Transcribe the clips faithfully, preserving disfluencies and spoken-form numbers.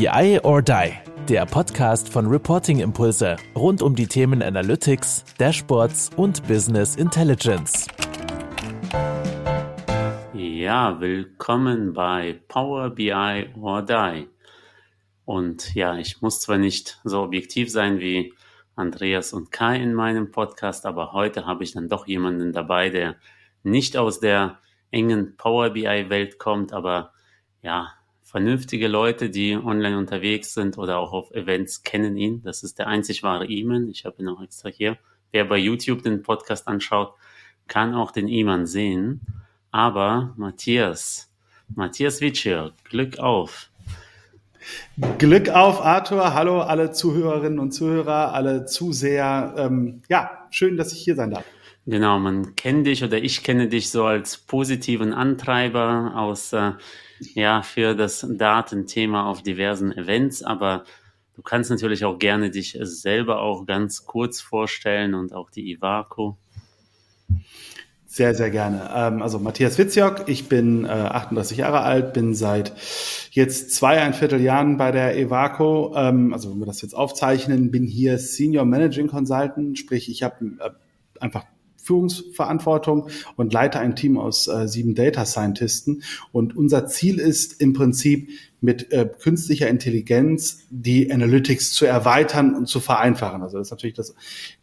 B I or D I E, der Podcast von Reporting Impulse rund um die Themen Analytics, Dashboards und Business Intelligence. Ja, willkommen bei Power B I or D I E. Und ja, ich muss zwar nicht so objektiv sein wie Andreas und Kai in meinem Podcast, aber heute habe ich dann doch jemanden dabei, der nicht aus der engen Power B I-Welt kommt, aber ja, vernünftige Leute, die online unterwegs sind oder auch auf Events, kennen ihn. Das ist der einzig wahre Iman. Ich habe ihn auch extra hier. Wer bei YouTube den Podcast anschaut, kann auch den Iman sehen. Aber Matthias, Matthias Wiciok, Qlik auf. Qlik auf, Artur. Hallo alle Zuhörerinnen und Zuhörer, alle Zuseher. Ähm, ja, schön, dass ich hier sein darf. Genau, man kennt dich oder ich kenne dich so als positiven Antreiber aus äh, ja, für das Datenthema auf diversen Events, aber du kannst natürlich auch gerne dich selber auch ganz kurz vorstellen und auch die EVACO. Sehr, sehr gerne. Ähm, also Matthias Wiciok, ich bin äh, achtunddreißig Jahre alt, bin seit jetzt zweieinviertel Jahren bei der EVACO, ähm, also wenn wir das jetzt aufzeichnen, bin hier Senior Managing Consultant, sprich ich habe äh, einfach Führungsverantwortung und leite ein Team aus äh, sieben Data Scientisten. Und unser Ziel ist im Prinzip, mit äh, künstlicher Intelligenz die Analytics zu erweitern und zu vereinfachen. Also das ist natürlich das,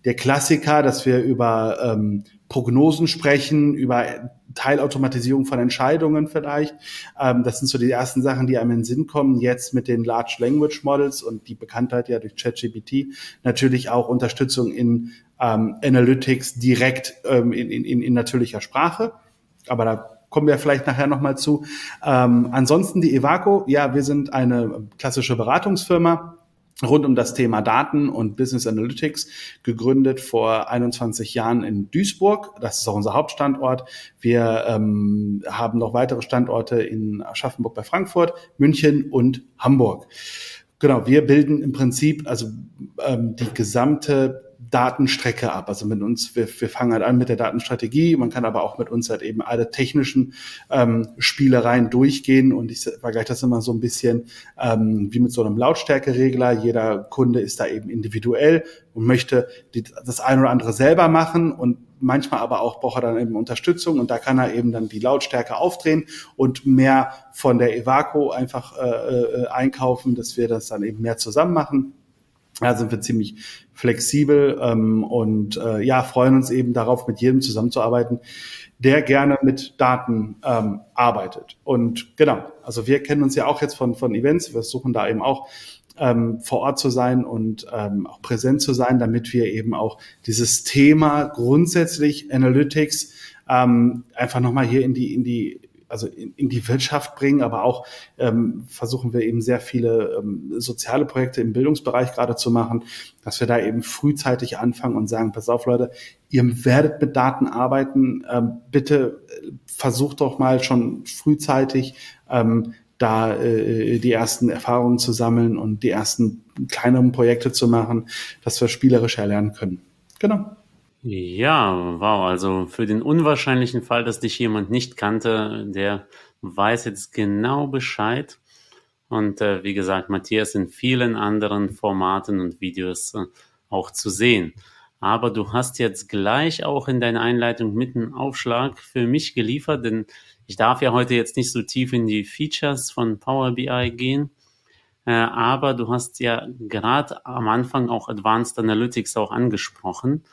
der Klassiker, dass wir über ähm, Prognosen sprechen, über Teilautomatisierung von Entscheidungen vielleicht. Ähm, das sind so die ersten Sachen, die einem in den Sinn kommen. Jetzt mit den Large Language Models und die Bekanntheit ja durch ChatGPT natürlich auch Unterstützung in ähm, Analytics direkt ähm, in, in, in natürlicher Sprache. Aber da kommen wir vielleicht nachher nochmal zu. Ähm, ansonsten die EVACO, ja, wir sind eine klassische Beratungsfirma rund um das Thema Daten und Business Analytics, gegründet vor einundzwanzig Jahren in Duisburg. Das ist auch unser Hauptstandort. Wir ähm, haben noch weitere Standorte in Aschaffenburg bei Frankfurt, München und Hamburg. Genau, wir bilden im Prinzip also ähm, die gesamte Datenstrecke ab. Also mit uns, wir, wir fangen halt an mit der Datenstrategie. Man kann aber auch mit uns halt eben alle technischen ähm, Spielereien durchgehen. Und ich vergleiche das immer so ein bisschen ähm, wie mit so einem Lautstärkeregler. Jeder Kunde ist da eben individuell und möchte die, das eine oder andere selber machen. Und manchmal aber auch braucht er dann eben Unterstützung. Und da kann er eben dann die Lautstärke aufdrehen und mehr von der EVACO einfach äh, äh, einkaufen, dass wir das dann eben mehr zusammen machen. Da sind wir ziemlich flexibel ähm, und äh, ja, freuen uns eben darauf, mit jedem zusammenzuarbeiten, der gerne mit Daten ähm, arbeitet. Und genau, also wir kennen uns ja auch jetzt von von Events, wir versuchen da eben auch ähm, vor Ort zu sein und ähm, auch präsent zu sein, damit wir eben auch dieses Thema grundsätzlich Analytics ähm, einfach nochmal hier in die in die also in, in die Wirtschaft bringen, aber auch ähm, versuchen wir eben sehr viele ähm, soziale Projekte im Bildungsbereich gerade zu machen, dass wir da eben frühzeitig anfangen und sagen, pass auf Leute, ihr werdet mit Daten arbeiten, ähm, bitte versucht doch mal schon frühzeitig ähm, da äh, die ersten Erfahrungen zu sammeln und die ersten kleineren Projekte zu machen, dass wir spielerisch erlernen können. Genau. Ja, wow, also für den unwahrscheinlichen Fall, dass dich jemand nicht kannte, der weiß jetzt genau Bescheid. Und äh, wie gesagt, Matthias in vielen anderen Formaten und Videos äh, auch zu sehen. Aber du hast jetzt gleich auch in deiner Einleitung mit einem Aufschlag für mich geliefert, denn ich darf ja heute jetzt nicht so tief in die Features von Power B I gehen. Äh, aber du hast ja gerade am Anfang auch Advanced Analytics auch angesprochen,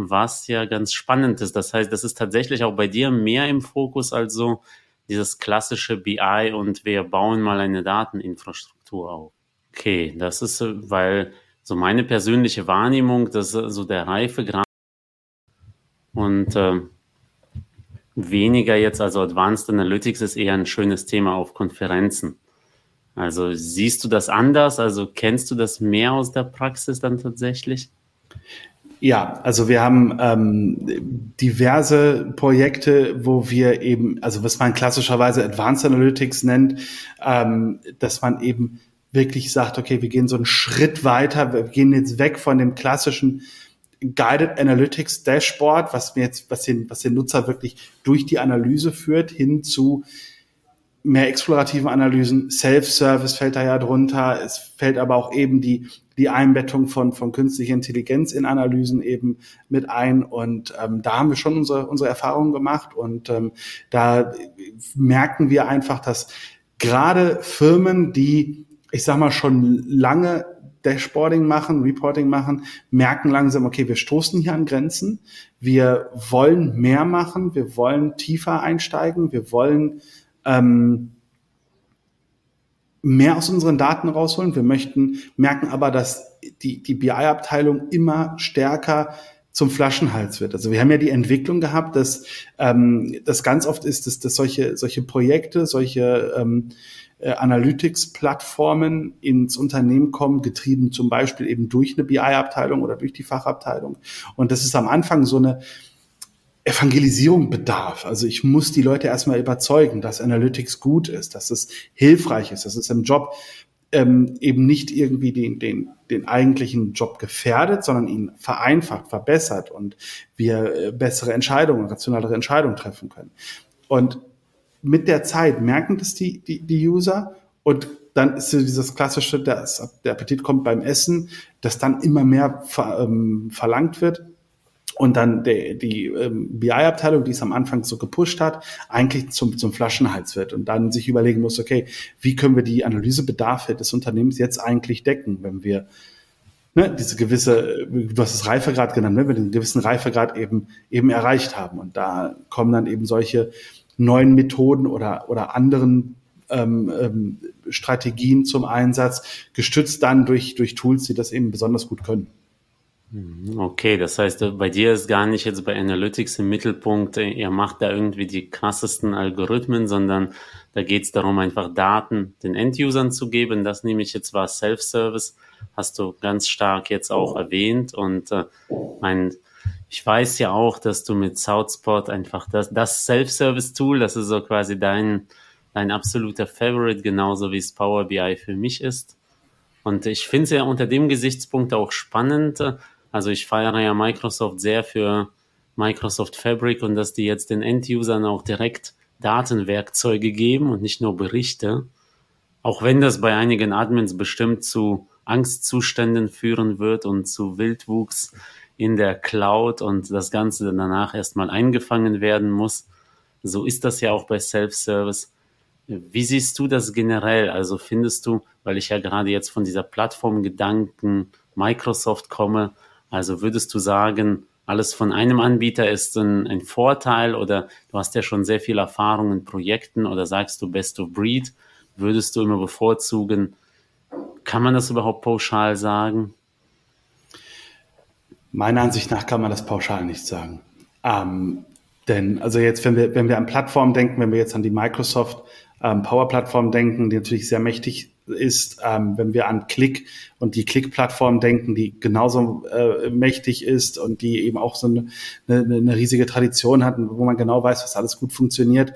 was ja ganz spannend ist. Das heißt, das ist tatsächlich auch bei dir mehr im Fokus als so dieses klassische B I und wir bauen mal eine Dateninfrastruktur auf. Okay, das ist, weil so meine persönliche Wahrnehmung, dass so der Reifegrad und äh, weniger jetzt, also Advanced Analytics ist eher ein schönes Thema auf Konferenzen. Also siehst du das anders? Also kennst du das mehr aus der Praxis dann tatsächlich? Ja, also wir haben ähm, diverse Projekte, wo wir eben, also was man klassischerweise Advanced Analytics nennt, ähm, dass man eben wirklich sagt, okay, wir gehen so einen Schritt weiter, wir gehen jetzt weg von dem klassischen Guided Analytics Dashboard, was mir jetzt, was den, was den Nutzer wirklich durch die Analyse führt, hin zu mehr explorativen Analysen, Self-Service fällt da ja drunter, es fällt aber auch eben die die Einbettung von von künstlicher Intelligenz in Analysen eben mit ein und ähm, da haben wir schon unsere unsere Erfahrungen gemacht und ähm, da merken wir einfach, dass gerade Firmen, die, ich sag mal, schon lange Dashboarding machen, Reporting machen, merken langsam, okay, wir stoßen hier an Grenzen, wir wollen mehr machen, wir wollen tiefer einsteigen, wir wollen ähm, mehr aus unseren Daten rausholen, wir möchten, merken aber, dass die, die B I-Abteilung immer stärker zum Flaschenhals wird. Also wir haben ja die Entwicklung gehabt, dass ähm, das ganz oft ist, dass, dass solche, solche Projekte, solche ähm, äh, Analytics-Plattformen ins Unternehmen kommen, getrieben zum Beispiel eben durch eine B I-Abteilung oder durch die Fachabteilung. Und das ist am Anfang so eine Evangelisierung bedarf. Also ich muss die Leute erstmal überzeugen, dass Analytics gut ist, dass es hilfreich ist, dass es im Job ähm, eben nicht irgendwie den, den, den eigentlichen Job gefährdet, sondern ihn vereinfacht, verbessert und wir bessere Entscheidungen, rationalere Entscheidungen treffen können. Und mit der Zeit merken das die, die, die User und dann ist so dieses klassische, dass der Appetit kommt beim Essen, dass dann immer mehr ver, ähm, verlangt wird. Und dann die, die ähm, B I-Abteilung, die es am Anfang so gepusht hat, eigentlich zum, zum Flaschenhals wird und dann sich überlegen muss, okay, wie können wir die Analysebedarfe des Unternehmens jetzt eigentlich decken, wenn wir ne, diese gewisse, du hast es Reifegrad genannt, wenn wir den gewissen Reifegrad eben eben erreicht haben. Und da kommen dann eben solche neuen Methoden oder oder anderen ähm, ähm, Strategien zum Einsatz, gestützt dann durch durch Tools, die das eben besonders gut können. Okay, das heißt, bei dir ist gar nicht jetzt bei Analytics im Mittelpunkt, ihr macht da irgendwie die krassesten Algorithmen, sondern da geht es darum, einfach Daten den Endusern zu geben. Das nehme ich jetzt war Self-Service, hast du ganz stark jetzt auch erwähnt. Und äh, mein, ich weiß ja auch, dass du mit ThoughtSpot einfach das, das Self-Service-Tool, das ist so quasi dein, dein absoluter Favorite, genauso wie es Power B I für mich ist. Und ich finde es ja unter dem Gesichtspunkt auch spannend. Also ich feiere ja Microsoft sehr für Microsoft Fabric und dass die jetzt den End-Usern auch direkt Datenwerkzeuge geben und nicht nur Berichte. Auch wenn das bei einigen Admins bestimmt zu Angstzuständen führen wird und zu Wildwuchs in der Cloud und das Ganze dann danach erstmal eingefangen werden muss. So ist das ja auch bei Self-Service. Wie siehst du das generell? Also findest du, weil ich ja gerade jetzt von dieser Plattformgedanken Microsoft komme, also würdest du sagen, alles von einem Anbieter ist ein, ein Vorteil oder du hast ja schon sehr viel Erfahrung in Projekten oder sagst du Best of Breed, würdest du immer bevorzugen? Kann man das überhaupt pauschal sagen? Meiner Ansicht nach kann man das pauschal nicht sagen. Ähm, denn also jetzt, wenn wir, wenn wir an Plattformen denken, wenn wir jetzt an die Microsoft ähm, Power-Plattform denken, die natürlich sehr mächtig ist, ähm, wenn wir an Qlik und die Qlik-Plattform denken, die genauso äh, mächtig ist und die eben auch so eine, eine, eine riesige Tradition hat, wo man genau weiß, was alles gut funktioniert,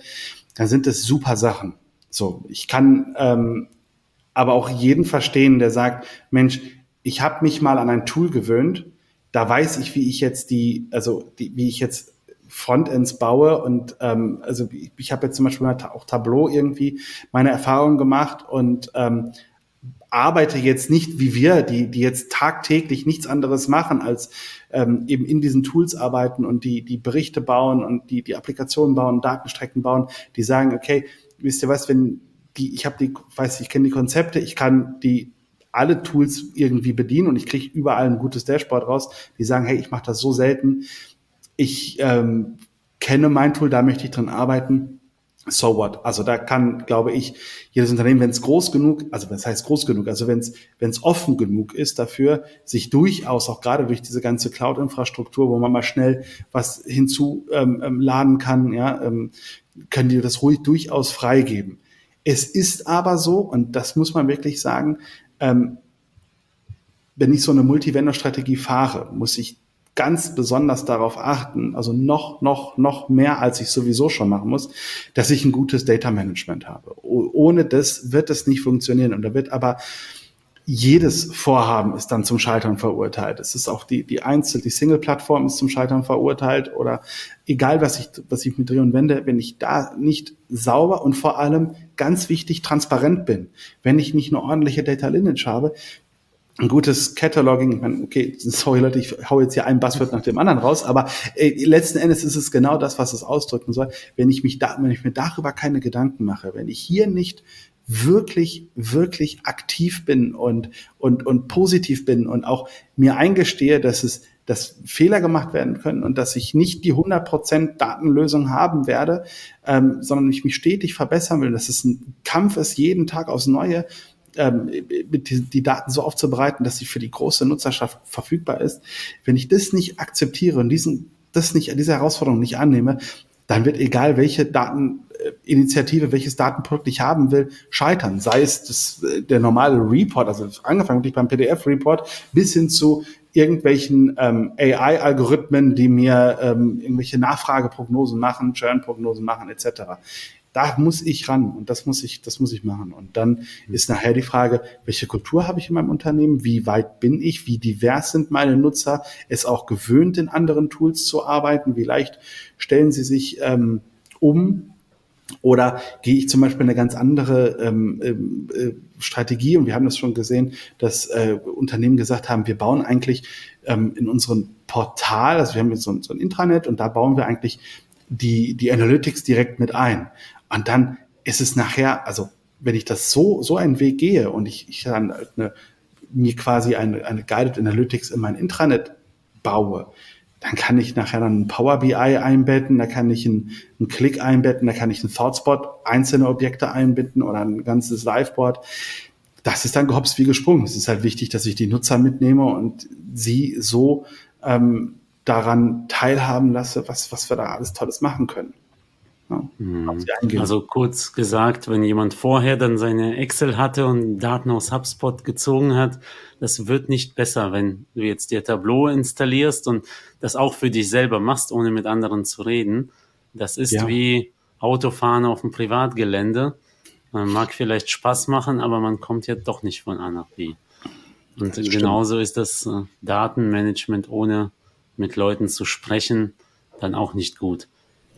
dann sind das super Sachen. So, ich kann ähm, aber auch jeden verstehen, der sagt, Mensch, ich habe mich mal an ein Tool gewöhnt, da weiß ich, wie ich jetzt die, also die, wie ich jetzt Frontends baue und ähm, also ich, ich habe jetzt zum Beispiel auch Tableau irgendwie meine Erfahrungen gemacht und ähm, arbeite jetzt nicht wie wir, die die jetzt tagtäglich nichts anderes machen als ähm, eben in diesen Tools arbeiten und die die Berichte bauen und die die Applikationen bauen, Datenstrecken bauen, die sagen, okay, wisst ihr was, wenn die ich habe die, weiß ich kenne die Konzepte, ich kann die alle Tools irgendwie bedienen und ich kriege überall ein gutes Dashboard raus, die sagen, hey, ich mache das so selten, ich ähm, kenne mein Tool, da möchte ich dran arbeiten, so what? Also da kann, glaube ich, jedes Unternehmen, wenn es groß genug, also was heißt groß genug, also wenn es wenn es offen genug ist dafür, sich durchaus, auch gerade durch diese ganze Cloud-Infrastruktur, wo man mal schnell was hinzuladen ähm, kann, ja, ähm, können die das ruhig durchaus freigeben. Es ist aber so, und das muss man wirklich sagen, ähm, wenn ich so eine Multi-Vendor-Strategie fahre, muss ich ganz besonders darauf achten, also noch, noch, noch mehr, als ich sowieso schon machen muss, dass ich ein gutes Data Management habe. Ohne das wird es nicht funktionieren. Und da wird aber jedes Vorhaben ist dann zum Scheitern verurteilt. Es ist auch die, die Einzel-, die Single-Plattform ist zum Scheitern verurteilt, oder egal, was ich, was ich mit drehe und wende, wenn ich da nicht sauber und vor allem ganz wichtig transparent bin, wenn ich nicht eine ordentliche Data Lineage habe, ein gutes Cataloging, ich meine, okay, sorry Leute, ich hau jetzt hier ein Buzzword nach dem anderen raus, aber äh, letzten Endes ist es genau das, was es ausdrücken soll. Wenn ich mich da, wenn ich mir darüber keine Gedanken mache, wenn ich hier nicht wirklich, wirklich aktiv bin und, und, und positiv bin und auch mir eingestehe, dass es, dass Fehler gemacht werden können und dass ich nicht die hundert Prozent Datenlösung haben werde, ähm, sondern ich mich stetig verbessern will, dass es ein Kampf ist, jeden Tag aufs Neue, ähm, die, die Daten so aufzubereiten, dass sie für die große Nutzerschaft verfügbar ist. Wenn ich das nicht akzeptiere und diesen, das nicht, diese Herausforderung nicht annehme, dann wird egal, welche Dateninitiative, welches Datenprodukt ich haben will, scheitern. Sei es das, der normale Report, also angefangen wirklich beim P D F-Report, bis hin zu irgendwelchen ähm, A I-Algorithmen, die mir ähm, irgendwelche Nachfrageprognosen machen, Churn-Prognosen machen, et cetera. Da muss ich ran und das muss ich, das muss ich machen. Und dann ist nachher die Frage, welche Kultur habe ich in meinem Unternehmen? Wie weit bin ich? Wie divers sind meine Nutzer? Es auch gewöhnt, in anderen Tools zu arbeiten? Wie leicht stellen sie sich ähm, um? Oder gehe ich zum Beispiel eine ganz andere ähm, äh, Strategie? Und wir haben das schon gesehen, dass äh, Unternehmen gesagt haben, wir bauen eigentlich ähm, in unserem Portal, also wir haben jetzt so ein, so ein Intranet und da bauen wir eigentlich die, die Analytics direkt mit ein. Und dann ist es nachher, also wenn ich das so so einen Weg gehe und ich, ich dann eine, mir quasi eine, eine Guided Analytics in mein Intranet baue, dann kann ich nachher dann ein Power B I einbetten, da kann ich einen, einen Qlik einbetten, da kann ich einen ThoughtSpot, einzelne Objekte einbinden oder ein ganzes Liveboard. Das ist dann gehopst wie gesprungen. Es ist halt wichtig, dass ich die Nutzer mitnehme und sie so ähm, daran teilhaben lasse, was, was wir da alles Tolles machen können. Ja, also kurz gesagt, wenn jemand vorher dann seine Excel hatte und Daten aus HubSpot gezogen hat, das wird nicht besser, wenn du jetzt dir Tableau installierst und das auch für dich selber machst, ohne mit anderen zu reden. Das ist ja wie Autofahren auf dem Privatgelände. Man mag vielleicht Spaß machen, aber man kommt ja doch nicht von A nach B. Und das genauso stimmt. Ist das Datenmanagement ohne mit Leuten zu sprechen dann auch nicht gut.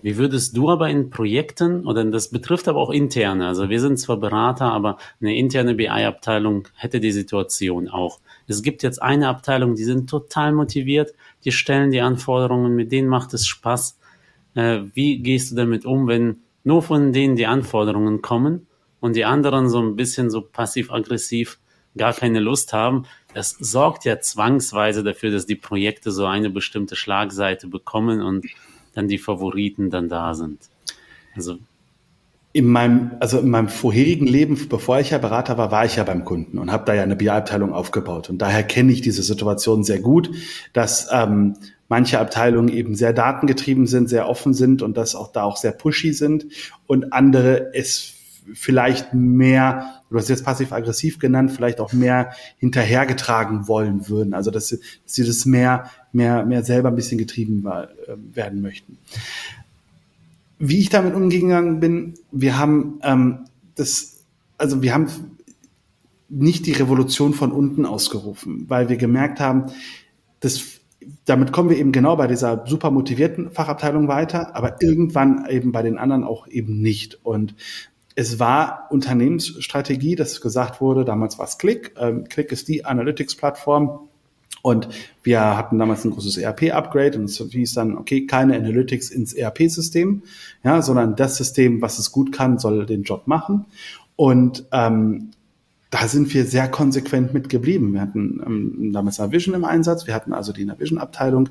Wie würdest du aber in Projekten, oder das betrifft aber auch interne, also wir sind zwar Berater, aber eine interne B I-Abteilung hätte die Situation auch. Es gibt jetzt eine Abteilung, die sind total motiviert, die stellen die Anforderungen, mit denen macht es Spaß. Äh, wie gehst du damit um, wenn nur von denen die Anforderungen kommen und die anderen so ein bisschen so passiv-aggressiv gar keine Lust haben? Das sorgt ja zwangsweise dafür, dass die Projekte so eine bestimmte Schlagseite bekommen und dann die Favoriten dann da sind. Also in meinem, also in meinem vorherigen Leben, bevor ich ja Berater war, war ich ja beim Kunden und habe da ja eine B I-Abteilung aufgebaut. Und daher kenne ich diese Situation sehr gut, dass ähm, manche Abteilungen eben sehr datengetrieben sind, sehr offen sind und dass auch da auch sehr pushy sind und andere es vielleicht mehr, du hast jetzt passiv-aggressiv genannt, vielleicht auch mehr hinterhergetragen wollen würden. Also dass sie, dass sie das mehr, mehr, mehr selber ein bisschen getrieben war, äh, werden möchten. Wie ich damit umgegangen bin, wir haben ähm, das, also wir haben nicht die Revolution von unten ausgerufen, weil wir gemerkt haben, dass damit kommen wir eben genau bei dieser super motivierten Fachabteilung weiter, aber irgendwann eben bei den anderen auch eben nicht. Und es war Unternehmensstrategie, dass gesagt wurde, damals war es Qlik. Ähm, Qlik ist die Analytics-Plattform und wir hatten damals ein großes E R P-Upgrade und es hieß dann, okay, keine Analytics ins E R P-System, ja, sondern das System, was es gut kann, soll den Job machen. Und ähm, da sind wir sehr konsequent mitgeblieben. Wir hatten ähm, damals Navision im Einsatz, wir hatten also die Navision-Abteilung,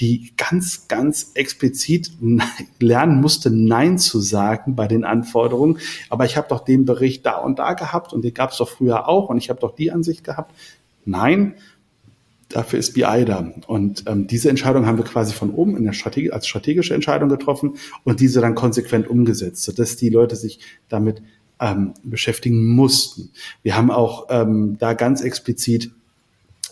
die ganz, ganz explizit ne- lernen musste, Nein zu sagen bei den Anforderungen. Aber ich habe doch den Bericht da und da gehabt und den gab es doch früher auch und ich habe doch die Ansicht gehabt. Nein, dafür ist B I da. Und ähm, diese Entscheidung haben wir quasi von oben in der Strategie als strategische Entscheidung getroffen und diese dann konsequent umgesetzt, sodass die Leute sich damit Ähm, beschäftigen mussten. Wir haben auch ähm, da ganz explizit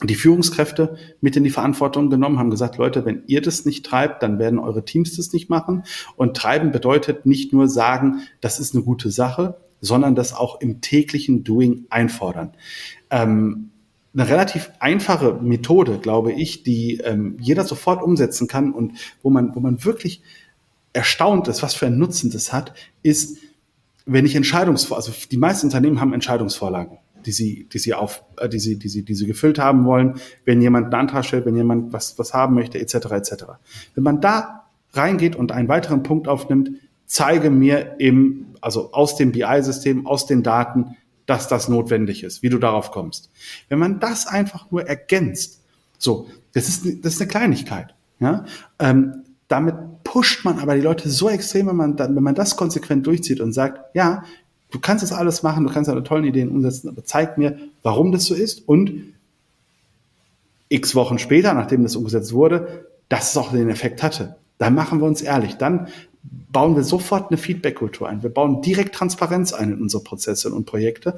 die Führungskräfte mit in die Verantwortung genommen, haben gesagt, Leute, wenn ihr das nicht treibt, dann werden eure Teams das nicht machen. Und treiben bedeutet nicht nur sagen, das ist eine gute Sache, sondern das auch im täglichen Doing einfordern. Ähm, eine relativ einfache Methode, glaube ich, die ähm, jeder sofort umsetzen kann und wo man, wo man wirklich erstaunt ist, was für einen Nutzen das hat, ist, wenn ich Entscheidungsvorlagen, also die meisten Unternehmen haben Entscheidungsvorlagen, die sie, die sie auf, äh, die sie, die sie, die sie gefüllt haben wollen, wenn jemand einen Antrag stellt, wenn jemand was, was haben möchte, et cetera, et cetera. Wenn man da reingeht und einen weiteren Punkt aufnimmt, zeige mir im, also aus dem B I-System, aus den Daten, dass das notwendig ist, wie du darauf kommst. Wenn man das einfach nur ergänzt, so, das ist, das ist eine Kleinigkeit, ja, ähm, damit pusht man aber die Leute so extrem, wenn man, wenn man das konsequent durchzieht und sagt, ja, du kannst das alles machen, du kannst deine tollen Ideen umsetzen, aber zeig mir, warum das so ist, und x Wochen später, nachdem das umgesetzt wurde, dass es auch den Effekt hatte. Dann machen wir uns ehrlich, dann bauen wir sofort eine Feedback-Kultur ein. Wir bauen direkt Transparenz ein in unsere Prozesse und Projekte,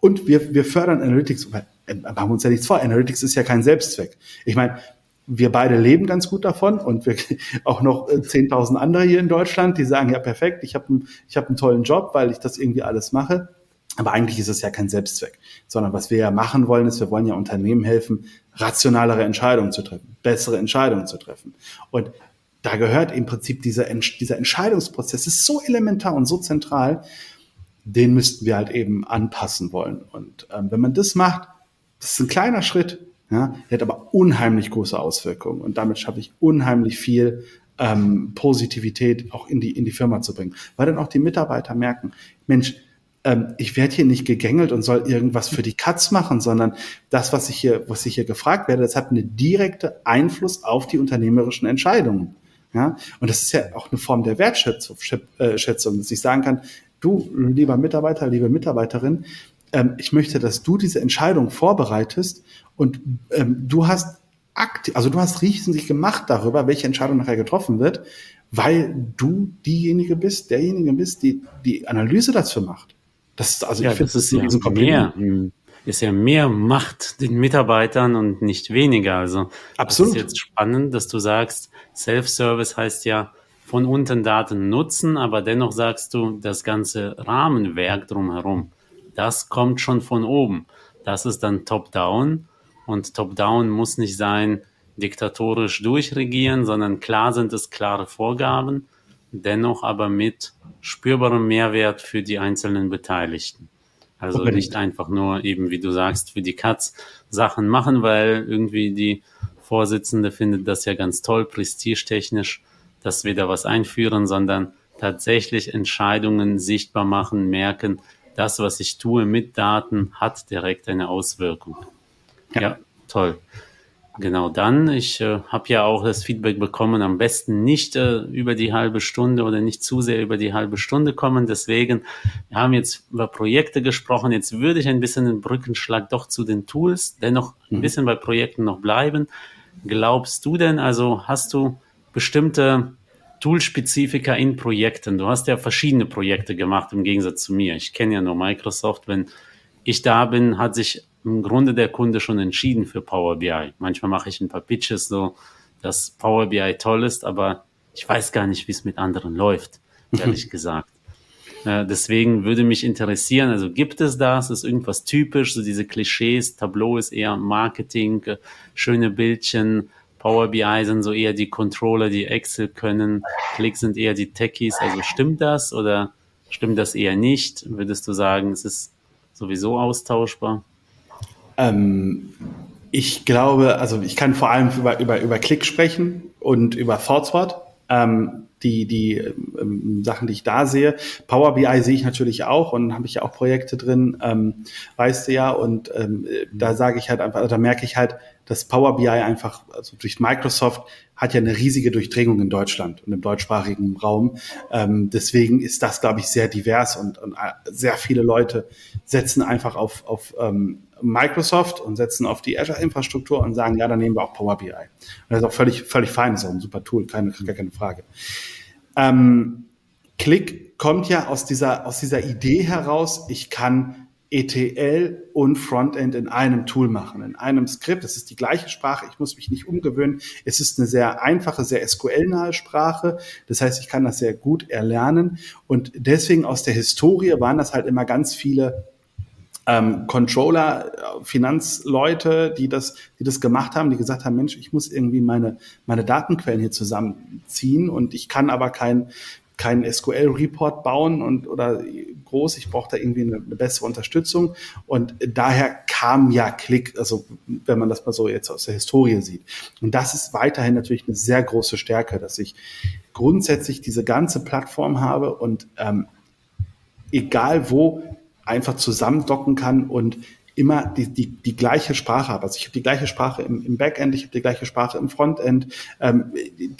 und wir, wir fördern Analytics. Weil, machen wir uns ja nichts vor, Analytics ist ja kein Selbstzweck. Ich meine, wir beide leben ganz gut davon, und wir, auch noch zehntausend andere hier in Deutschland, die sagen, ja perfekt, ich habe einen, ich habe einen tollen Job, weil ich das irgendwie alles mache. Aber eigentlich ist es ja kein Selbstzweck, sondern was wir ja machen wollen, ist, wir wollen ja Unternehmen helfen, rationalere Entscheidungen zu treffen, bessere Entscheidungen zu treffen. Und da gehört im Prinzip dieser, dieser Entscheidungsprozess, ist so elementar und so zentral, den müssten wir halt eben anpassen wollen. Und ähm, wenn man das macht, das ist ein kleiner Schritt, ja, der hat aber unheimlich große Auswirkungen. Und damit schaffe ich unheimlich viel ähm, Positivität auch in die, in die Firma zu bringen. Weil dann auch die Mitarbeiter merken, Mensch, ähm, ich werde hier nicht gegängelt und soll irgendwas für die Katz machen, sondern das, was ich hier, was ich hier gefragt werde, das hat einen direkten Einfluss auf die unternehmerischen Entscheidungen. Ja, und das ist ja auch eine Form der Wertschätzung, dass ich sagen kann, du, lieber Mitarbeiter, liebe Mitarbeiterin, ähm, ich möchte, dass du diese Entscheidung vorbereitest, und ähm, du hast aktiv, also du hast riesig gemacht darüber, welche Entscheidung nachher getroffen wird, weil du diejenige bist, derjenige bist, die die Analyse dazu macht. Das ist, also ja, ich finde, das ist ja ein Kompliment. Ist ja mehr Macht den Mitarbeitern und nicht weniger. Also absolut. Das ist jetzt spannend, dass du sagst, Self-Service heißt ja von unten Daten nutzen, aber dennoch sagst du, das ganze Rahmenwerk drumherum, das kommt schon von oben. Das ist dann Top-Down, und Top-Down muss nicht sein, diktatorisch durchregieren, sondern klar sind es klare Vorgaben, dennoch aber mit spürbarem Mehrwert für die einzelnen Beteiligten. Also okay, nicht einfach nur eben, wie du sagst, für die Katz Sachen machen, weil irgendwie die Vorsitzende findet das ja ganz toll, prestigetechnisch, dass wir da was einführen, sondern tatsächlich Entscheidungen sichtbar machen, merken, das, was ich tue mit Daten, hat direkt eine Auswirkung. Ja, ja, toll. Genau, dann, ich äh, habe ja auch das Feedback bekommen, am besten nicht äh, über die halbe Stunde oder nicht zu sehr über die halbe Stunde kommen. Deswegen, wir haben jetzt über Projekte gesprochen. Jetzt würde ich ein bisschen den Brückenschlag doch zu den Tools, dennoch ein bisschen bei Projekten noch bleiben. Glaubst du denn, also hast du bestimmte Toolspezifika in Projekten? Du hast ja verschiedene Projekte gemacht im Gegensatz zu mir. Ich kenne ja nur Microsoft. Wenn ich da bin, hat sich im Grunde der Kunde schon entschieden für Power B I. Manchmal mache ich ein paar Pitches so, dass Power B I toll ist, aber ich weiß gar nicht, wie es mit anderen läuft, ehrlich gesagt. Äh, deswegen würde mich interessieren, also gibt es das, ist irgendwas typisch, so diese Klischees, Tableau ist eher Marketing, äh, schöne Bildchen, Power B I sind so eher die Controller, die Excel können, Qlik sind eher die Techies, also stimmt das oder stimmt das eher nicht? Würdest du sagen, es ist sowieso austauschbar? Ähm, ich glaube, also ich kann vor allem über, über, über Qlik sprechen und über ThoughtSpot, ähm, die, die ähm, Sachen, die ich da sehe. Power B I sehe ich natürlich auch, und habe ich ja auch Projekte drin, ähm, weißt du ja, und ähm, da sage ich halt einfach, also da merke ich halt, dass Power B I einfach, also durch Microsoft, hat ja eine riesige Durchdringung in Deutschland und im deutschsprachigen Raum. Ähm, deswegen ist das, glaube ich, sehr divers, und, und sehr viele Leute setzen einfach auf, auf ähm, Microsoft und setzen auf die Azure-Infrastruktur und sagen, ja, dann nehmen wir auch Power B I. Und das ist auch völlig, völlig fein, das ist auch ein super Tool, keine, gar keine Frage. Ähm, Qlik kommt ja aus dieser, aus dieser Idee heraus, ich kann E T L und Frontend in einem Tool machen, in einem Skript. Das ist die gleiche Sprache, ich muss mich nicht umgewöhnen. Es ist eine sehr einfache, sehr S Q L-nahe Sprache. Das heißt, ich kann das sehr gut erlernen. Und deswegen aus der Historie waren das halt immer ganz viele ähm, Controller, Finanzleute, die das, die das gemacht haben, die gesagt haben, Mensch, ich muss irgendwie meine, meine Datenquellen hier zusammenziehen und ich kann aber kein... keinen S Q L-Report bauen und oder groß, ich brauche da irgendwie eine, eine bessere Unterstützung. Und daher kam ja Qlik, also wenn man das mal so jetzt aus der Historie sieht. Und das ist weiterhin natürlich eine sehr große Stärke, dass ich grundsätzlich diese ganze Plattform habe und ähm, egal wo einfach zusammendocken kann und immer die, die, die gleiche Sprache habe. Also ich habe die gleiche Sprache im, im Backend, ich habe die gleiche Sprache im Frontend. Ähm,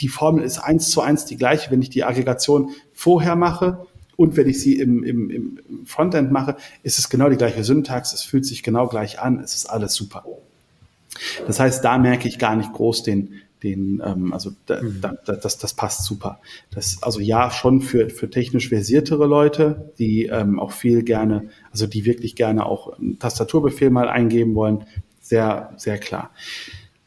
die Formel ist eins zu eins die gleiche, wenn ich die Aggregation vorher mache und wenn ich sie im, im, im Frontend mache, ist es genau die gleiche Syntax, es fühlt sich genau gleich an, es ist alles super. Das heißt, da merke ich gar nicht groß den, den ähm, also da, mhm. da, da, das, das passt super. Das, also ja, schon für, für technisch versiertere Leute, die ähm, auch viel gerne, also die wirklich gerne auch einen Tastaturbefehl mal eingeben wollen, sehr, sehr klar.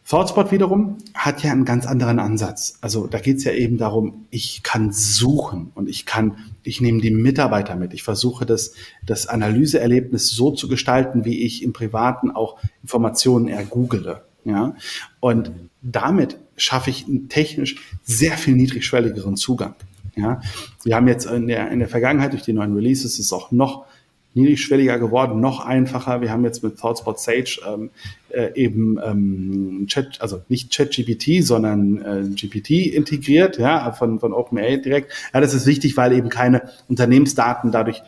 ThoughtSpot wiederum hat ja einen ganz anderen Ansatz. Also da geht es ja eben darum, ich kann suchen und ich kann, ich nehme die Mitarbeiter mit. Ich versuche das, das Analyseerlebnis so zu gestalten, wie ich im Privaten auch Informationen ergoogle. Ja? Und damit schaffe ich einen technisch sehr viel niedrigschwelligeren Zugang. Ja? Wir haben jetzt in der, in der Vergangenheit durch die neuen Releases ist auch noch niedrigschwelliger geworden, noch einfacher. Wir haben jetzt mit ThoughtSpot Sage ähm, äh, eben ähm, Chat, also nicht ChatGPT, sondern äh, G P T integriert, ja, von, von OpenAI direkt. Ja, das ist wichtig, weil eben keine Unternehmensdaten dadurch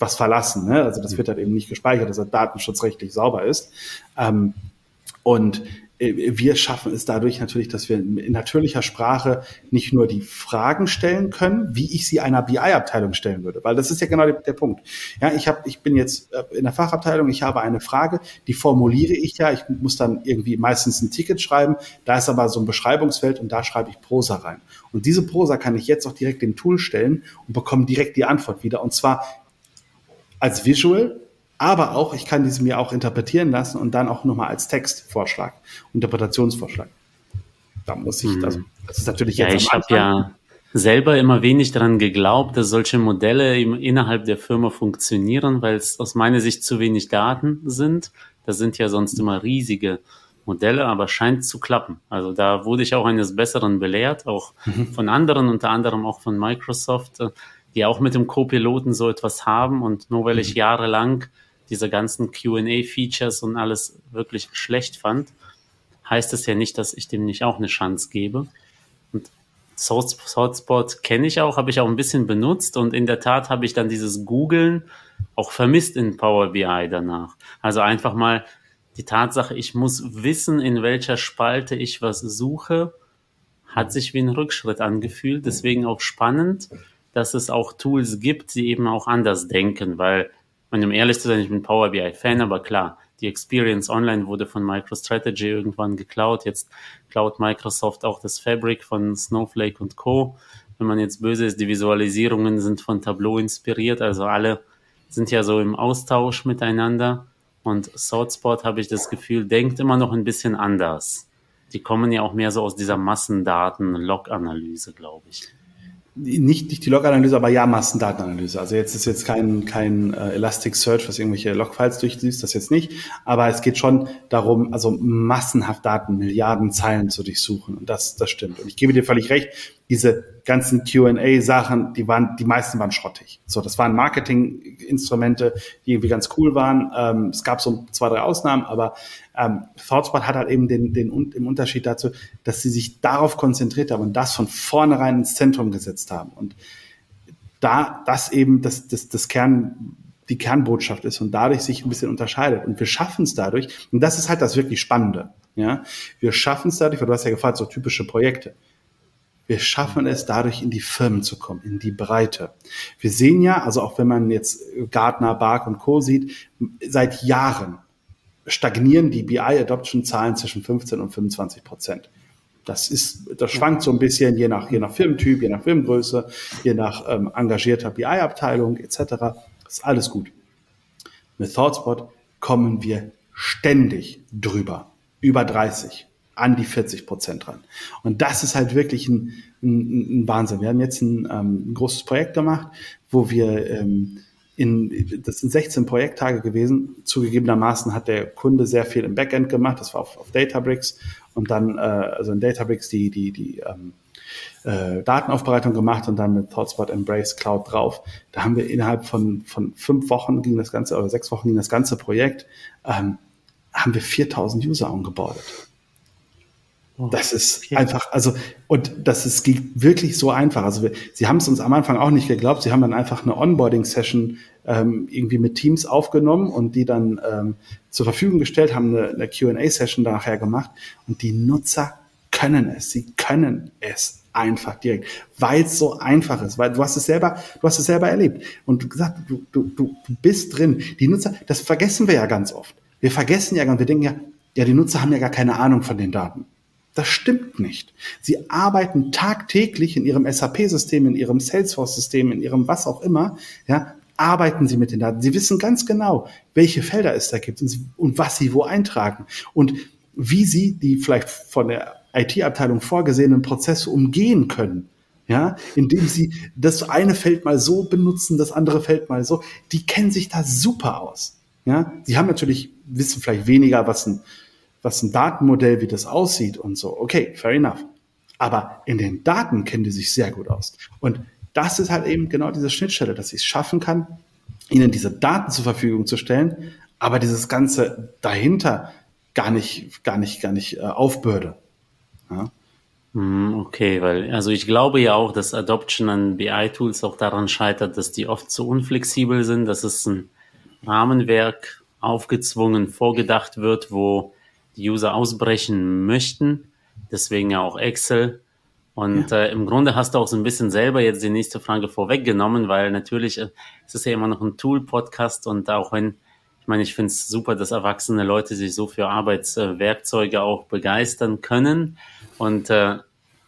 was verlassen. Ne? Also das wird halt eben nicht gespeichert, dass das datenschutzrechtlich sauber ist. Ähm, und wir schaffen es dadurch natürlich, dass wir in natürlicher Sprache nicht nur die Fragen stellen können, wie ich sie einer B I-Abteilung stellen würde, weil das ist ja genau der, der Punkt. Ja, ich habe, ich bin jetzt in der Fachabteilung, ich habe eine Frage, die formuliere ich ja, ich muss dann irgendwie meistens ein Ticket schreiben, da ist aber so ein Beschreibungsfeld und da schreibe ich Prosa rein. Und diese Prosa kann ich jetzt auch direkt dem Tool stellen und bekomme direkt die Antwort wieder und zwar als Visual. Aber auch, ich kann diese mir auch interpretieren lassen und dann auch nochmal als Textvorschlag, Interpretationsvorschlag. Da muss ich, das, das ist natürlich jetzt ja, ich habe ja selber immer wenig daran geglaubt, dass solche Modelle im, innerhalb der Firma funktionieren, weil es aus meiner Sicht zu wenig Daten sind. Das sind ja sonst immer riesige Modelle, aber scheint zu klappen. Also da wurde ich auch eines Besseren belehrt, auch mhm. von anderen, unter anderem auch von Microsoft, die auch mit dem Co-Piloten so etwas haben. Und nur weil ich mhm. jahrelang diese ganzen Q and A-Features und alles wirklich schlecht fand, heißt es ja nicht, dass ich dem nicht auch eine Chance gebe. Und ThoughtSpot kenne ich auch, habe ich auch ein bisschen benutzt und in der Tat habe ich dann dieses Googlen auch vermisst in Power B I danach. Also einfach mal die Tatsache, ich muss wissen, in welcher Spalte ich was suche, hat sich wie ein Rückschritt angefühlt, deswegen auch spannend, dass es auch Tools gibt, die eben auch anders denken, weil und um ehrlich zu sein, ich bin Power B I-Fan, aber klar, die Experience Online wurde von MicroStrategy irgendwann geklaut. Jetzt klaut Microsoft auch das Fabric von Snowflake und Co. Wenn man jetzt böse ist, die Visualisierungen sind von Tableau inspiriert. Also alle sind ja so im Austausch miteinander. Und ThoughtSpot, habe ich das Gefühl, denkt immer noch ein bisschen anders. Die kommen ja auch mehr so aus dieser Massendaten-Log-Analyse, glaube ich. Nicht, nicht die Log-Analyse, aber ja, Massendatenanalyse. Also jetzt ist jetzt kein, kein äh, Elasticsearch, was irgendwelche Log-Files durchliest, das jetzt nicht. Aber es geht schon darum, also massenhaft Daten, Milliarden Zeilen zu durchsuchen. Und das, das stimmt. Und ich gebe dir völlig recht, diese ganzen Q and A-Sachen, die waren, die meisten waren schrottig. So, das waren Marketing-Instrumente, die irgendwie ganz cool waren. Ähm, es gab so zwei, drei Ausnahmen, aber ähm, ThoughtSpot hat halt eben den, den, den Unterschied dazu, dass sie sich darauf konzentriert haben und das von vornherein ins Zentrum gesetzt haben. Und da das eben das, das, das Kern, die Kernbotschaft ist und dadurch sich ein bisschen unterscheidet. Und wir schaffen es dadurch, und das ist halt das wirklich Spannende, ja, wir schaffen es dadurch, weil du hast ja gefragt, so typische Projekte, wir schaffen es dadurch, in die Firmen zu kommen, in die Breite. Wir sehen ja, also auch wenn man jetzt Gartner, Bark und Co. sieht, seit Jahren stagnieren die B I-Adoption-Zahlen zwischen fünfzehn und fünfundzwanzig Prozent. Das ist, das schwankt so ein bisschen je nach je nach Firmentyp, je nach Firmengröße, je nach ähm, engagierter B I-Abteilung et cetera. Das ist alles gut. Mit ThoughtSpot kommen wir ständig drüber, über dreißig, an die vierzig Prozent ran. Und das ist halt wirklich ein, ein, ein Wahnsinn. Wir haben jetzt ein, ähm, ein großes Projekt gemacht, wo wir, ähm, in, das sind sechzehn Projekttage gewesen. Zugegebenermaßen hat der Kunde sehr viel im Backend gemacht. Das war auf, auf Databricks und dann, äh, also in Databricks die, die, die, ähm, äh, Datenaufbereitung gemacht und dann mit ThoughtSpot Embrace Cloud drauf. Da haben wir innerhalb von, von fünf Wochen ging das ganze, oder sechs Wochen ging das ganze Projekt, ähm, haben wir viertausend User ongeboardet. Das ist einfach, also, und das ist wirklich so einfach. Also, wir, sie haben es uns am Anfang auch nicht geglaubt. Sie haben dann einfach eine Onboarding-Session ähm, irgendwie mit Teams aufgenommen und die dann ähm, zur Verfügung gestellt, haben eine, eine Q and A-Session nachher gemacht. Und die Nutzer können es. Sie können es einfach direkt, weil es so einfach ist. Weil du hast es selber, du hast es selber erlebt. Und gesagt, du, du, du bist drin. Die Nutzer, das vergessen wir ja ganz oft. Wir vergessen ja ganz, wir denken ja, ja, die Nutzer haben ja gar keine Ahnung von den Daten. Das stimmt nicht. Sie arbeiten tagtäglich in ihrem S A P-System, in ihrem Salesforce-System, in ihrem was auch immer, ja, arbeiten sie mit den Daten. Sie wissen ganz genau, welche Felder es da gibt und, und was sie wo eintragen und wie sie die vielleicht von der I T-Abteilung vorgesehenen Prozesse umgehen können, ja, indem sie das eine Feld mal so benutzen, das andere Feld mal so. Die kennen sich da super aus, ja. Sie haben natürlich, wissen vielleicht weniger, was ein was ein Datenmodell, wie das aussieht und so. Okay, fair enough. Aber in den Daten kennen die sich sehr gut aus. Und das ist halt eben genau diese Schnittstelle, dass ich es schaffen kann, ihnen diese Daten zur Verfügung zu stellen, aber dieses Ganze dahinter gar nicht, gar nicht, gar nicht äh, aufbürde. Ja? Okay, weil, also ich glaube ja auch, dass Adoption an B I-Tools auch daran scheitert, dass die oft so unflexibel sind, dass es ein Rahmenwerk aufgezwungen, vorgedacht wird, wo die User ausbrechen möchten, deswegen ja auch Excel. Und ja. Äh, im Grunde hast du auch so ein bisschen selber jetzt die nächste Frage vorweggenommen, weil natürlich äh, es ist ja immer noch ein Tool-Podcast und auch wenn, ich meine, ich finde es super, dass erwachsene Leute sich so für Arbeitswerkzeuge äh, auch begeistern können. Und äh,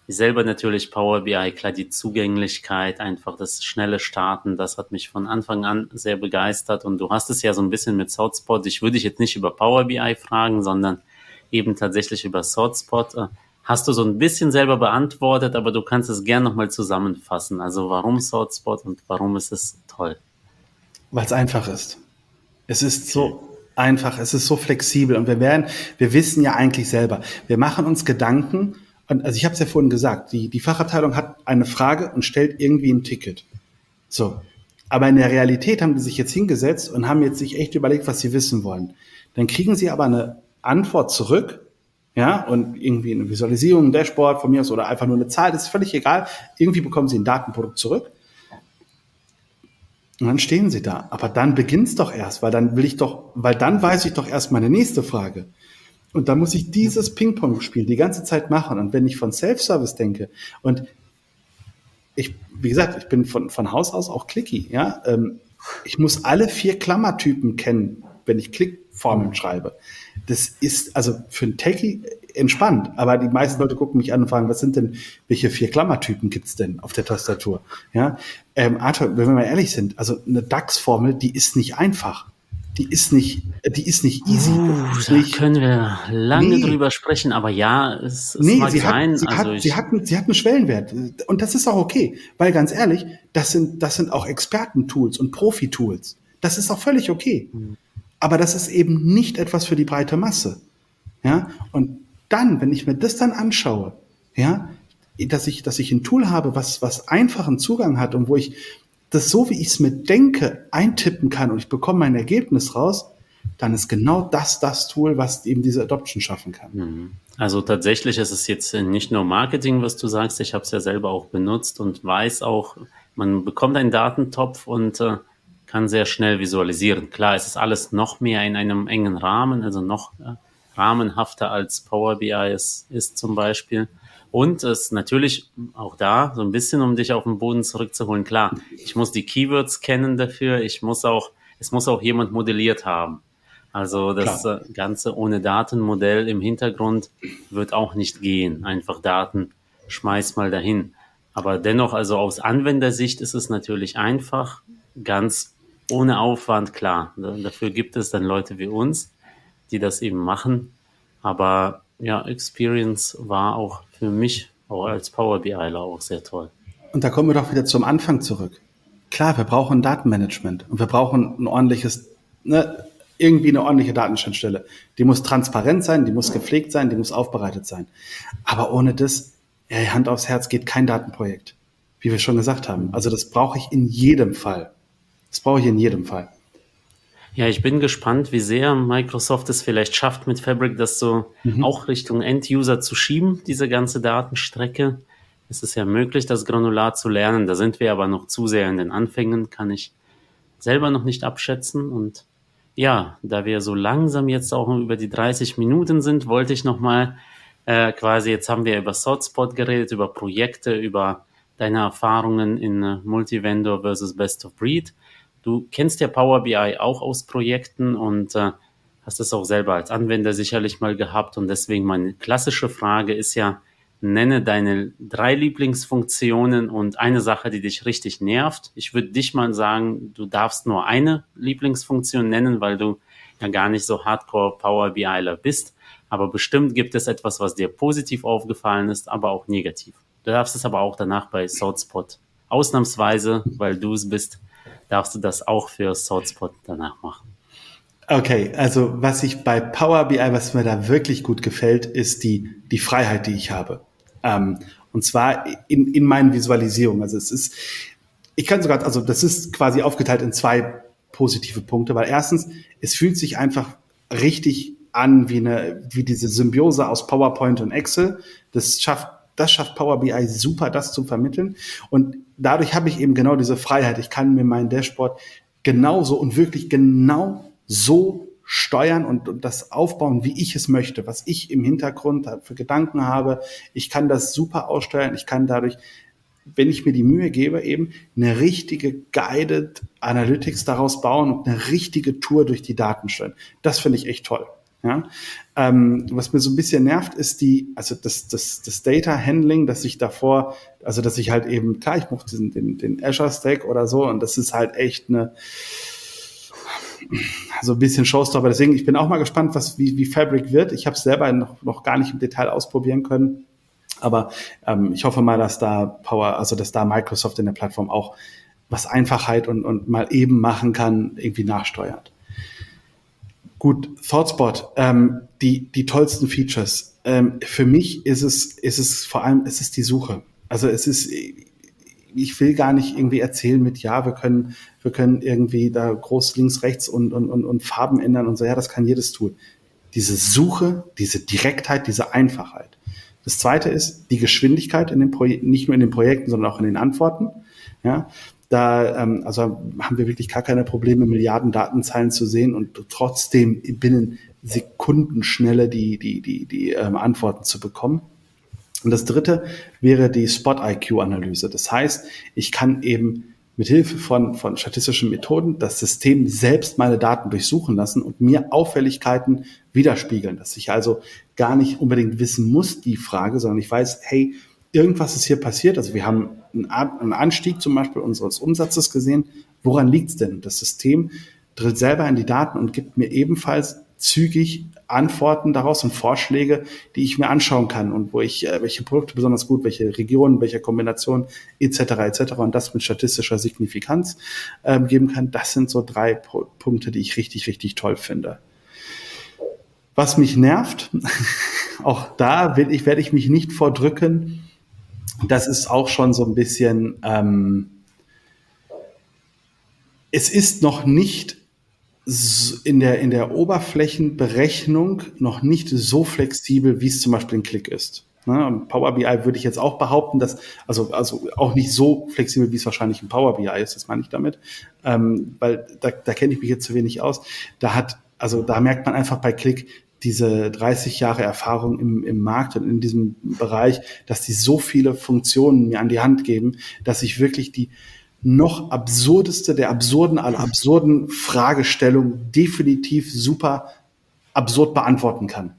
ich selber natürlich Power B I, klar, die Zugänglichkeit, einfach das schnelle Starten, das hat mich von Anfang an sehr begeistert. Und du hast es ja so ein bisschen mit ThoughtSpot. Ich würde dich jetzt nicht über Power B I fragen, sondern eben tatsächlich über ThoughtSpot. Hast du so ein bisschen selber beantwortet, aber du kannst es gerne nochmal zusammenfassen. Also warum ThoughtSpot und warum ist es toll? Weil es einfach ist. Es ist so einfach, es ist so flexibel und wir werden, wir wissen ja eigentlich selber, wir machen uns Gedanken, und also ich habe es ja vorhin gesagt, die, die Fachabteilung hat eine Frage und stellt irgendwie ein Ticket. So, aber in der Realität haben die sich jetzt hingesetzt und haben jetzt sich echt überlegt, was sie wissen wollen. Dann kriegen sie aber eine Antwort zurück, ja, und irgendwie eine Visualisierung, ein Dashboard von mir aus oder einfach nur eine Zahl, das ist völlig egal. Irgendwie bekommen sie ein Datenprodukt zurück und dann stehen sie da. Aber dann beginnt's doch erst, weil dann will ich doch, weil dann weiß ich doch erst meine nächste Frage. Und dann muss ich dieses Ping-Pong-Spiel die ganze Zeit machen. Und wenn ich von Self-Service denke und ich, wie gesagt, ich bin von, von Haus aus auch Qlikky, ja, ähm, ich muss alle vier Klammertypen kennen, wenn ich Qlik-Formeln schreibe. Das ist also für einen Techie entspannt, aber die meisten Leute gucken mich an und fragen, was sind denn, welche vier Klammertypen gibt's denn auf der Tastatur? Ja, ähm, Arthur, wenn wir mal ehrlich sind, also eine DAX-Formel, die ist nicht einfach. Die ist nicht, die ist nicht easy. Uh, ist da nicht, können wir lange nee. drüber sprechen, aber ja, es, es nee, mag sie sein. Hat, sie, also hat, sie, hat, sie hat einen Schwellenwert und das ist auch okay, weil ganz ehrlich, das sind, das sind auch Experten-Tools und Profi-Tools. Das ist auch völlig okay, mhm. aber das ist eben nicht etwas für die breite Masse. Ja? Und dann, wenn ich mir das dann anschaue, ja, dass ich, dass ich ein Tool habe, was, was einfachen Zugang hat und wo ich das so, wie ich es mir denke, eintippen kann und ich bekomme mein Ergebnis raus, dann ist genau das das Tool, was eben diese Adoption schaffen kann. Also tatsächlich ist es jetzt nicht nur Marketing, was du sagst, ich habe es ja selber auch benutzt und weiß auch, man bekommt einen Datentopf und äh, kann sehr schnell visualisieren. Klar, es ist alles noch mehr in einem engen Rahmen, also noch äh, rahmenhafter als Power B I es ist zum Beispiel. Und es natürlich auch da, so ein bisschen, um dich auf den Boden zurückzuholen, klar, ich muss die Keywords kennen dafür, ich muss auch, es muss auch jemand modelliert haben. Also das klar. Ganze ohne Datenmodell im Hintergrund wird auch nicht gehen. Einfach Daten, schmeiß mal dahin. Aber dennoch, also aus Anwendersicht ist es natürlich einfach, ganz ohne Aufwand, klar. Dafür gibt es dann Leute wie uns, die das eben machen. Aber ja, Experience war auch für mich, auch als Power BIler, auch sehr toll. Und da kommen wir doch wieder zum Anfang zurück. Klar, wir brauchen Datenmanagement und wir brauchen ein ordentliches, ne, irgendwie eine ordentliche Datenschnittstelle. Die muss transparent sein, die muss gepflegt sein, die muss aufbereitet sein. Aber ohne das, ey, Hand aufs Herz, geht kein Datenprojekt, wie wir schon gesagt haben. Also das brauche ich in jedem Fall. Das brauche ich in jedem Fall. Ja, ich bin gespannt, wie sehr Microsoft es vielleicht schafft, mit Fabric das so mhm. auch Richtung End-User zu schieben, diese ganze Datenstrecke. Es ist ja möglich, das granular zu lernen. Da sind wir aber noch zu sehr in den Anfängen, kann ich selber noch nicht abschätzen. Und ja, da wir so langsam jetzt auch über die dreißig Minuten sind, wollte ich nochmal äh, quasi, jetzt haben wir über ThoughtSpot geredet, über Projekte, über deine Erfahrungen in äh, Multivendor versus Best of Breed. Du kennst ja Power B I auch aus Projekten und äh, hast das auch selber als Anwender sicherlich mal gehabt. Und deswegen meine klassische Frage ist ja, nenne deine drei Lieblingsfunktionen und eine Sache, die dich richtig nervt. Ich würde dich mal sagen, du darfst nur eine Lieblingsfunktion nennen, weil du ja gar nicht so Hardcore Power BIler bist. Aber bestimmt gibt es etwas, was dir positiv aufgefallen ist, aber auch negativ. Du darfst es aber auch danach bei ThoughtSpot ausnahmsweise, weil du es bist, darfst du das auch für ThoughtSpot danach machen. Okay, also was ich bei Power B I, was mir da wirklich gut gefällt, ist die die Freiheit, die ich habe. Ähm, und zwar in in meinen Visualisierungen. Also es ist, ich kann sogar, also das ist quasi aufgeteilt in zwei positive Punkte, weil erstens, es fühlt sich einfach richtig an wie eine wie diese Symbiose aus PowerPoint und Excel. Das schafft Das schafft Power B I super, das zu vermitteln. Und dadurch habe ich eben genau diese Freiheit. Ich kann mir meinen Dashboard genauso und wirklich genau so steuern und, und das aufbauen, wie ich es möchte, was ich im Hintergrund für Gedanken habe. Ich kann das super aussteuern. Ich kann dadurch, wenn ich mir die Mühe gebe, eben eine richtige Guided Analytics daraus bauen und eine richtige Tour durch die Daten steuern. Das finde ich echt toll. Ja, ähm, was mir so ein bisschen nervt, ist die, also das, das, das Data Handling, dass ich davor, also dass ich halt eben, klar, ich mochte den, den, den Azure Stack oder so, und das ist halt echt eine, so ein bisschen Showstopper. Deswegen, ich bin auch mal gespannt, was wie, wie Fabric wird. Ich habe es selber noch, noch gar nicht im Detail ausprobieren können, aber ähm, ich hoffe mal, dass da Power, also dass da Microsoft in der Plattform auch was Einfachheit und, und mal eben machen kann, irgendwie nachsteuert. Gut, ThoughtSpot, ähm, die, die tollsten Features. Ähm, für mich ist es, ist es vor allem, es ist die Suche. Also es ist, ich will gar nicht irgendwie erzählen mit, ja, wir können, wir können irgendwie da groß links, rechts und, und, und, und Farben ändern und so. Ja, das kann jedes Tool. Diese Suche, diese Direktheit, diese Einfachheit. Das zweite ist die Geschwindigkeit in den Projekten, nicht nur in den Projekten, sondern auch in den Antworten. Ja. Da ähm, also haben wir wirklich gar keine Probleme, Milliarden Datenzeilen zu sehen und trotzdem binnen Sekundenschnelle die die die die ähm, Antworten zu bekommen. Und das Dritte wäre die Spot-I Q-Analyse. Das heißt, ich kann eben mit Hilfe von von statistischen Methoden das System selbst meine Daten durchsuchen lassen und mir Auffälligkeiten widerspiegeln, dass ich also gar nicht unbedingt wissen muss die Frage, sondern ich weiß, hey, irgendwas ist hier passiert. Also wir haben einen Anstieg zum Beispiel unseres Umsatzes gesehen. Woran liegt es denn? Das System tritt selber in die Daten und gibt mir ebenfalls zügig Antworten daraus und Vorschläge, die ich mir anschauen kann und wo ich welche Produkte besonders gut, welche Regionen, welche Kombinationen et cetera et cetera und das mit statistischer Signifikanz ähm, geben kann. Das sind so drei Pro- Punkte, die ich richtig, richtig toll finde. Was mich nervt, auch da will ich, werde ich mich nicht vordrücken. Das ist auch schon so ein bisschen, ähm, es ist noch nicht in der, in der Oberflächenberechnung noch nicht so flexibel, wie es zum Beispiel in Qlik ist. Ne? Power B I würde ich jetzt auch behaupten, dass, also, also auch nicht so flexibel, wie es wahrscheinlich in Power B I ist, das meine ich damit, ähm, weil da, da kenne ich mich jetzt zu wenig aus. Da hat, also da merkt man einfach bei Qlik, diese dreißig Jahre Erfahrung im, im Markt und in diesem Bereich, dass die so viele Funktionen mir an die Hand geben, dass ich wirklich die noch absurdeste der absurden aller absurden Fragestellungen definitiv super absurd beantworten kann.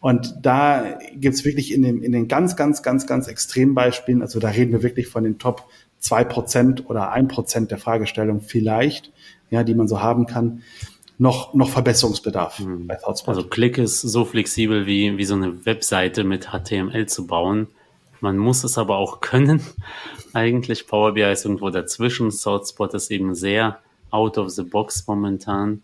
Und da gibt's wirklich in dem, in den ganz, ganz, ganz, ganz extremen Beispielen, also da reden wir wirklich von den Top zwei Prozent oder ein Prozent der Fragestellung vielleicht, ja, die man so haben kann, noch, noch Verbesserungsbedarf mhm. bei ThoughtSpot. Also Qlik ist so flexibel wie, wie so eine Webseite mit H T M L zu bauen. Man muss es aber auch können. Eigentlich Power B I ist irgendwo dazwischen. ThoughtSpot ist eben sehr out of the box momentan.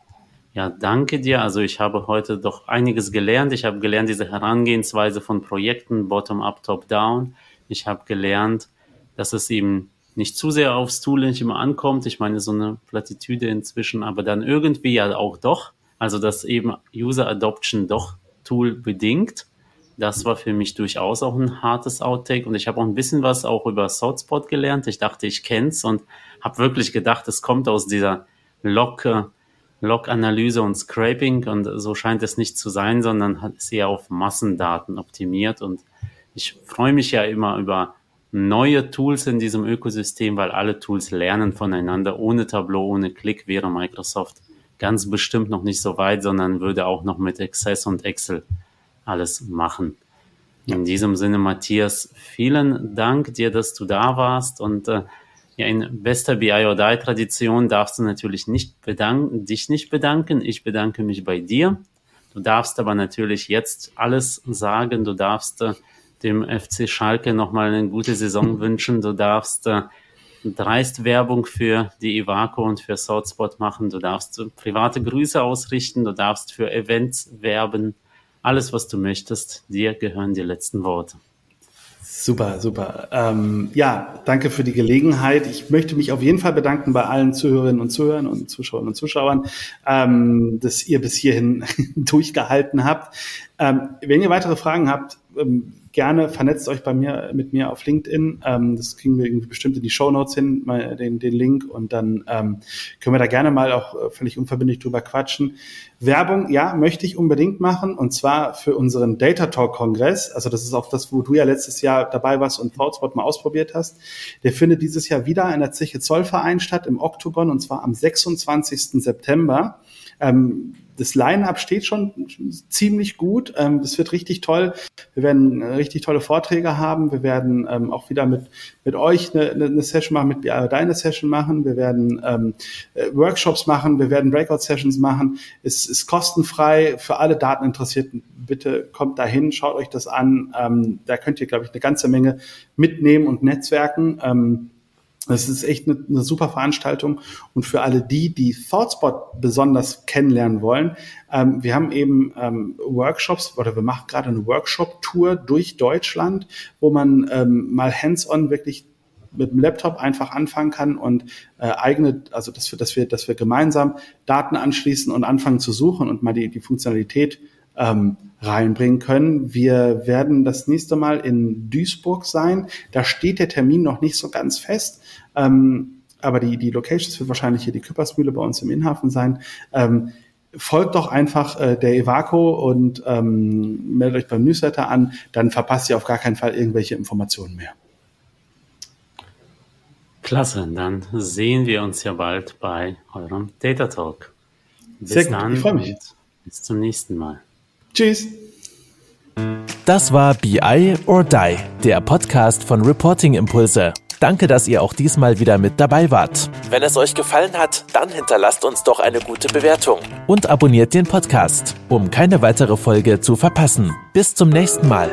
Ja, danke dir. Also ich habe heute doch einiges gelernt. Ich habe gelernt, diese Herangehensweise von Projekten, bottom-up, top-down. Ich habe gelernt, dass es eben nicht zu sehr aufs Tooling immer ankommt. Ich meine, so eine Plattitüde inzwischen, aber dann irgendwie ja auch doch. Also dass eben User Adoption doch Tool bedingt. Das war für mich durchaus auch ein hartes Outtake und ich habe auch ein bisschen was auch über ThoughtSpot gelernt. Ich dachte, ich kenn's und habe wirklich gedacht, es kommt aus dieser Log, Log-Analyse und Scraping und so scheint es nicht zu sein, sondern hat es eher auf Massendaten optimiert und ich freue mich ja immer über neue Tools in diesem Ökosystem, weil alle Tools lernen voneinander. Ohne Tableau, ohne Qlik wäre Microsoft ganz bestimmt noch nicht so weit, sondern würde auch noch mit Access und Excel alles machen. In diesem Sinne, Matthias, vielen Dank dir, dass du da warst und äh, ja, in bester B I or D I E Tradition darfst du natürlich nicht bedanken, dich nicht bedanken. Ich bedanke mich bei dir. Du darfst aber natürlich jetzt alles sagen. Du darfst äh, dem F C Schalke nochmal eine gute Saison wünschen. Du darfst äh, dreist Werbung für die EVACO und für ThoughtSpot machen. Du darfst äh, private Grüße ausrichten. Du darfst für Events werben. Alles, was du möchtest, dir gehören die letzten Worte. Super, super. Ähm, ja, danke für die Gelegenheit. Ich möchte mich auf jeden Fall bedanken bei allen Zuhörerinnen und Zuhörern und Zuschauern und Zuschauern, ähm, dass ihr bis hierhin durchgehalten habt. Ähm, wenn ihr weitere Fragen habt, ähm, gerne vernetzt euch bei mir mit mir auf LinkedIn. Ähm, das kriegen wir irgendwie bestimmt in die Shownotes hin, mal den, den Link. Und dann ähm, können wir da gerne mal auch völlig unverbindlich drüber quatschen. Werbung, ja, möchte ich unbedingt machen. Und zwar für unseren Data Talk Kongress. Also das ist auch das, wo du ja letztes Jahr dabei warst und ThoughtSpot mal ausprobiert hast. Der findet dieses Jahr wieder in der Zeche Zollverein statt, im Oktogon. Und zwar am sechsundzwanzigsten September. Ähm, Das Line-Up steht schon ziemlich gut. Das wird richtig toll. Wir werden richtig tolle Vorträge haben. Wir werden auch wieder mit mit euch eine, eine Session machen, mit B I or D I E eine Session machen. Wir werden ähm, Workshops machen. Wir werden Breakout-Sessions machen. Es ist kostenfrei für alle Dateninteressierten. Bitte kommt dahin, schaut euch das an. Ähm, da könnt ihr, glaube ich, eine ganze Menge mitnehmen und netzwerken. Ähm, Das ist echt eine, eine super Veranstaltung. Und für alle die, die ThoughtSpot besonders kennenlernen wollen, ähm, wir haben eben ähm, Workshops oder wir machen gerade eine Workshop-Tour durch Deutschland, wo man ähm, mal hands-on wirklich mit dem Laptop einfach anfangen kann und äh, eigene, also dass wir, dass wir, dass wir gemeinsam Daten anschließen und anfangen zu suchen und mal die, die Funktionalität ähm, reinbringen können. Wir werden das nächste Mal in Duisburg sein. Da steht der Termin noch nicht so ganz fest. Ähm, aber die, die Locations wird wahrscheinlich hier die Küppersmühle bei uns im Innenhafen sein. Ähm, folgt doch einfach äh, der EVACO und ähm, meldet euch beim Newsletter an. Dann verpasst ihr auf gar keinen Fall irgendwelche Informationen mehr. Klasse, dann sehen wir uns ja bald bei eurem Data Talk. Bis Sehr dann. Gut, ich freue mich. Bis zum nächsten Mal. Tschüss. Das war B I or D I E, der Podcast von Reporting Impulse. Danke, dass ihr auch diesmal wieder mit dabei wart. Wenn es euch gefallen hat, dann hinterlasst uns doch eine gute Bewertung. Und abonniert den Podcast, um keine weitere Folge zu verpassen. Bis zum nächsten Mal.